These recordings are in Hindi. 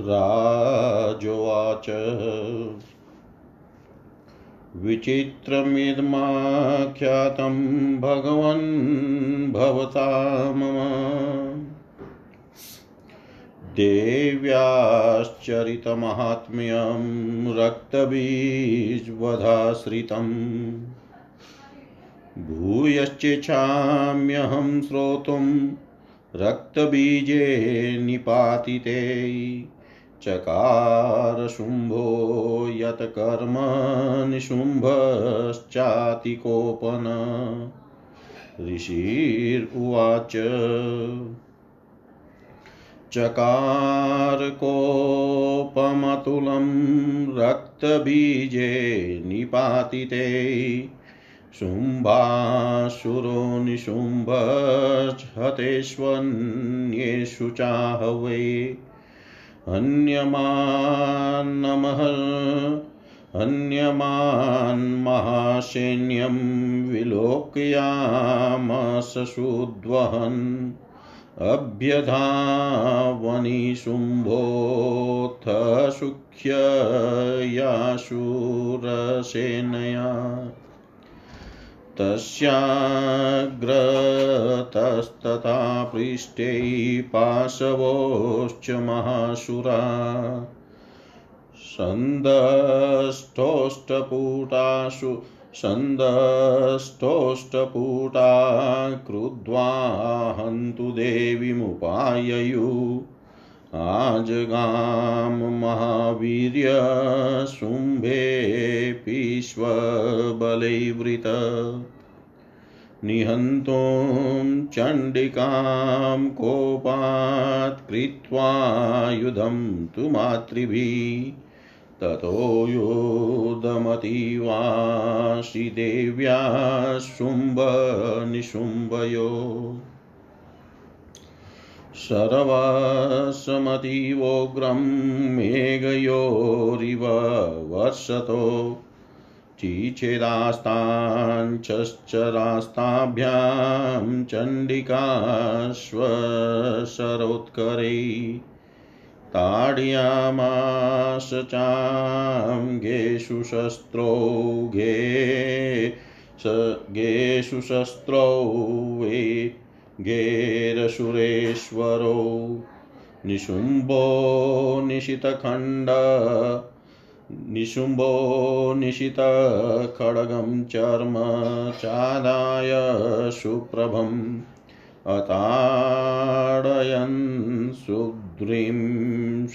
राजोवाच विचित्रमिदमाख्यातं भगवन् भवता मम देव्याश्चरितमाहात्म्यं रक्तबीजवधाश्रितम् भूयश्चेच्छाम्यहं श्रोतुं रक्तबीजे निपातिते चकार शुंभो यत कर्म निशुंभश्चाति कोपन ऋषिर्वाच चकार कोपमतुलं रक्तबीजे निपातिते शुंभासुरो निशुंभतेष्वन्येषु चाहवे अन्यमान महासैन्यं विलोकयामास सुद्वहन् अभ्यधावनि शुंभोऽथ सुख्ययाशुरसेनया तस्याग्रतस्तथा पृष्ठे पाशवोश्च महासुरा संदष्टोष्टपुटा क्रुद्वा हन्तु देवीमुपाययु आजगाम महावीर्य शुंभेऽपि स्वबलैर्वृत निहन्तुं चण्डिकां कोपात् कृत्वा युधं तु मातृभिः ततो योदमतीवासि देव्या शुंभ निशुंभयो सर्वसमतीवोग्रं मेघयोरिव वर्षतो चीछेदास्तांश्चरास्ताभ्यां चण्डिका स्वशरोत्करे ताडयामास चांगेषु शस्त्रौ गेषु शस्त्रौ वे गेरसुरेश्वरो निशुंभो निशितखण्ड निशुंभो निशित खड्गं चर्म चादाय सुप्रभं अताडयन् सुद्रीं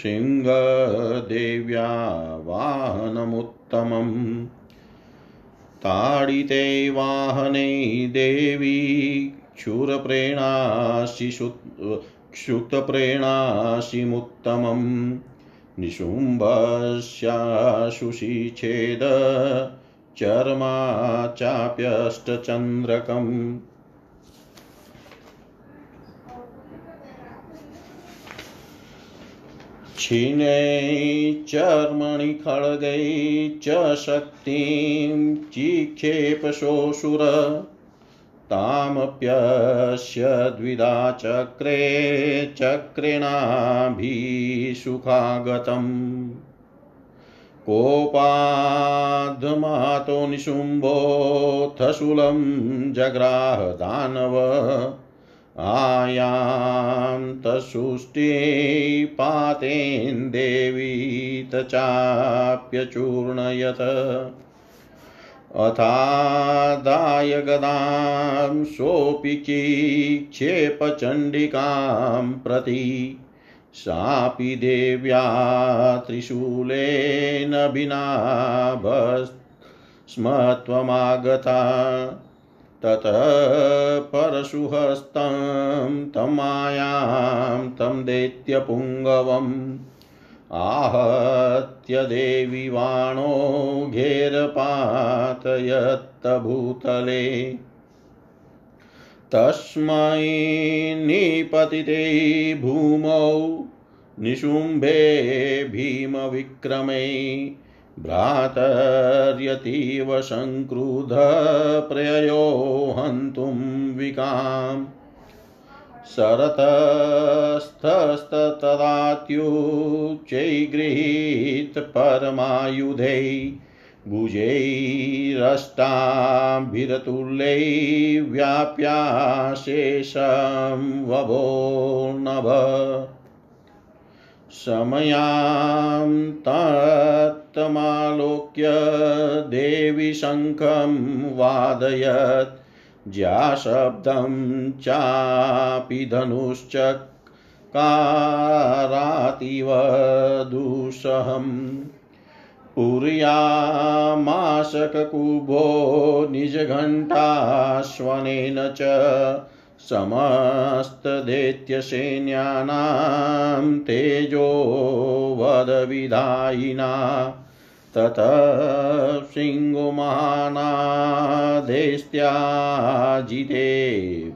सिंहदेव्या वाहनमुत्तमम् ताडिते वाहने देवी क्षुतप्रेणाशिमुत्तमम् निशुंभस्याशुषि छेद चर्मा चाप्यष्टचन्द्रकम् छिने चर्मणि खड्गै च शक्तिं चिक्षेपशोशुर तामप्यस्य द्विधा चक्रेणाभिसुखागतम् कोपाद्धमातो निशुंभोऽथ शूलं जग्राह दानव आयान्तसुष्टे पातेन देवी तचाप्यचूर्णयत अथादाय गदां सोऽपि चिक्षेपचण्डिकां प्रति सापि देव्या त्रिशूलेन विना भस्मत्वमागता ततः परशुहस्तं तमायां तं दैत्यपुङ्गवम् आहत्य देवी वाणो घेरपातयत्त भूतले तस्मै निपतिते भूमौ निशुंभे भीम विक्रमे भ्रातर्यतीव संक्रुद्ध प्रययो हन्तुं विकाम् शरतस्थस्तदात्युच्चैर्गृहीत परमायुधै भुजैरष्टाभिरतुल्यै व्याप्याशेषं वभो नभ समयां तत्तमालोक्य देवी शङ्खं वादयत् ज्या शब्दं चापि धनुश्चकारातिव दुस्सहं पूरयामाशककुभो निजघण्टाश्वनेन च समस्तदैत्यसैन्यानां तेजोवदविधायिना ततः सिंहो महानादेस्त्याजिते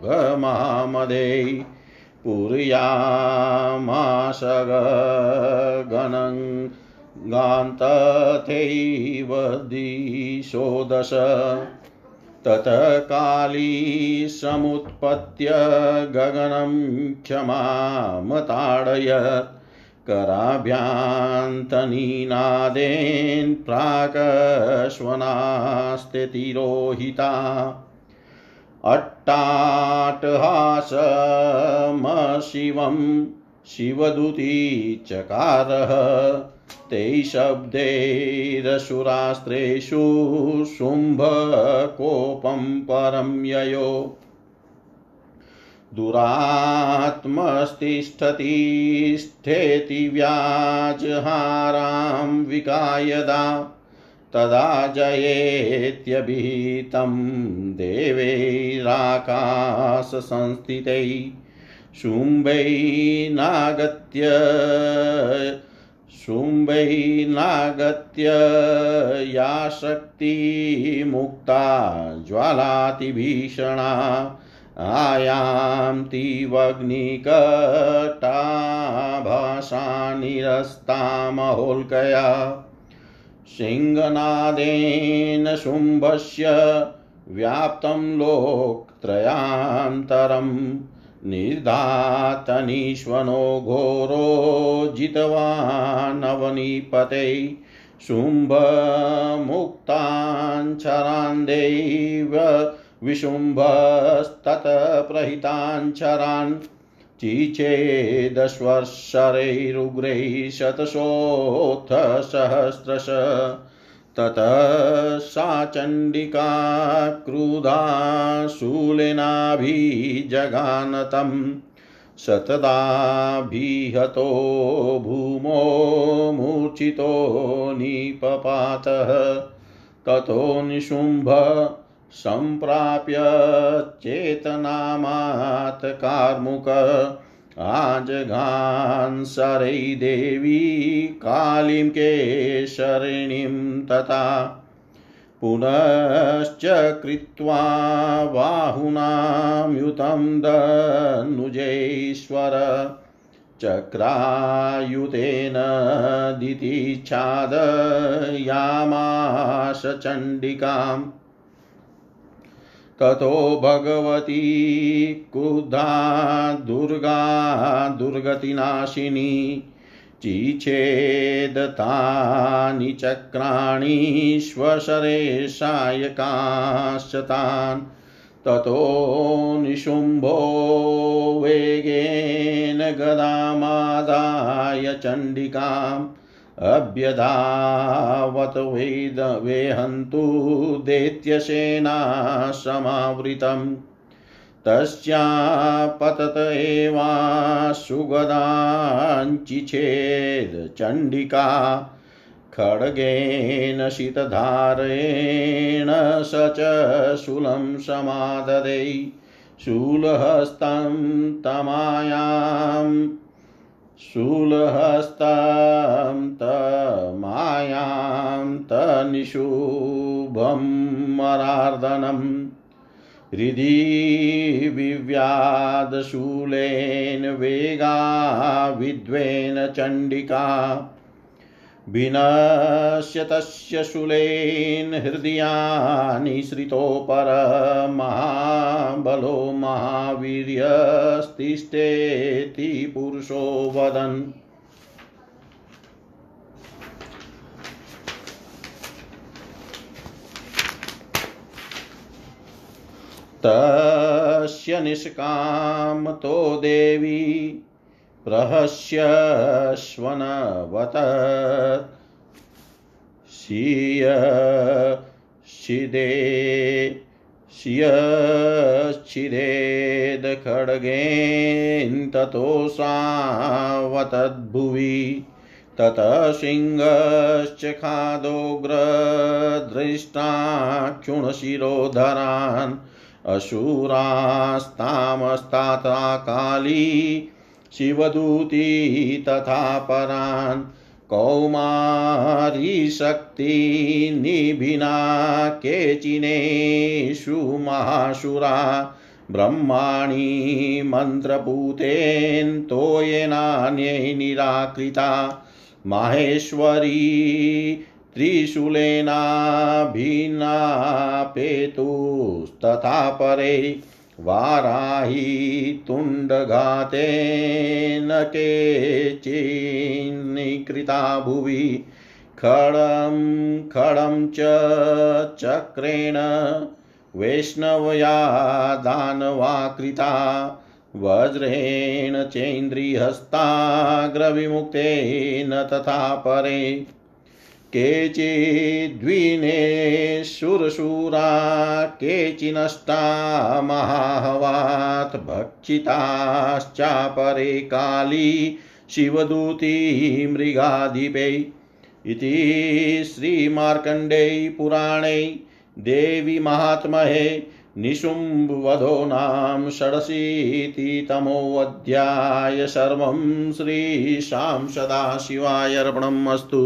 भमामदे पुर्यामाशगणं गान्तथैव दिशो दश ततः काली समुत्पत्य गगनं क्षमामताडयत् कराभ्यान्तनीनादेन प्राकश्वनास्ते तिरोहिता अट्टाटहासमशिवं शिवदूती चकारः ते शब्दैरसुरास्त्रेषु शुम्भकोपं परं ययो दुरात्मस्तिष्ठति स्थेति व्याजहारां विकायदा तदा जयेत्यभीतं देवैराकाशसंस्थितै शुम्भैनागत्य या शक्तिमुक्ता ज्वालातिभीषणा आयान्ति वग्निकटाभासानिरस्तामहोल्कया सिंहनादेन शुम्भस्य व्याप्तं लोकत्रयान्तरं निर्धातनीश्वनो घोरो जितवान् अवनीपते शुम्भमुक्तान् देव विशुम्भस्तत प्रहिताञ्चरान् चीचेदश्वर्षरैरुग्रैः शतशोऽथ सहस्रश ततः सा चण्डिका क्रुधा शूलेनाभिजगानतं शतदाभिहतो भूमो मूर्छितो निपपातः ततो निशुम्भ संप्राप्य चेतनामात् कार्मुक आजघान सरै देवी कालीं केशरिणीं तथा पुनश्च कृत्वा बाहुनां युतं धनुजेश्वर चक्रायुतेन दिति छादयामास चण्डिकाम् ततो भगवती क्रुद्धा दुर्गा दुर्गतिनाशिनी चीचेदतानि चक्राणि श्वशरे सायकाश्चतान् ततो निशुम्भो वेगेन गदामादाय चण्डिकाम् अभ्यधावत वेहन्तु दैत्यसेना समावृतं तस्या पतत एवा सुगदाञ्चिछेद चण्डिका खड्गेन शीतधारेण स च शूलं समाददे शूलहस्तं तमायाम् शूलहस्तं तमायां तनिशुभं मरार्दनं हृदि विव्यादशूलेन वेगा विद्वेन चण्डिका विनश्यतस्य शूलेन हृदयानि श्रितो परमाबलो महावीर्यस्तिष्ठेति पुरुषो वदन्। तस्य निष्कामतो देवी प्रहस्य श्वनवत शियश्चिदेद खड्गेन ततो सावतद्भुवि। ततः सिंहश्च खादोग्रदृष्टा क्षुणशिरोधरान् असुरास्तामस्तात्रा काली शिवदूती तथा परान्। कौमारी शक्ति निभिना केचिनेषु महाशुरा ब्रह्माणि मंत्रपूतेन तोयेनान्ये निराकृता। माहेश्वरी त्रिशूलेनाभिनापेतुस्तथा परे वाराही तुण्डघातेन केचिन्निकृता भुवि। खडं खडं च चक्रेण वैष्णवया दानवाकृता। वज्रेण चेन्द्रिहस्ताग्रविमुक्तेन तथा परे केचिद्विने सुरशूरा केचिनष्टा महाहवात् भक्षिताश्चापरे काली शिवदूती मृगाधिपे। इति श्रीमार्कण्डेय पुराणे देवी महात्म्ये निशुम्भवधो नाम 80तमोऽध्याय। सर्वं श्रीशां सदाशिवाय अर्पणमस्तु।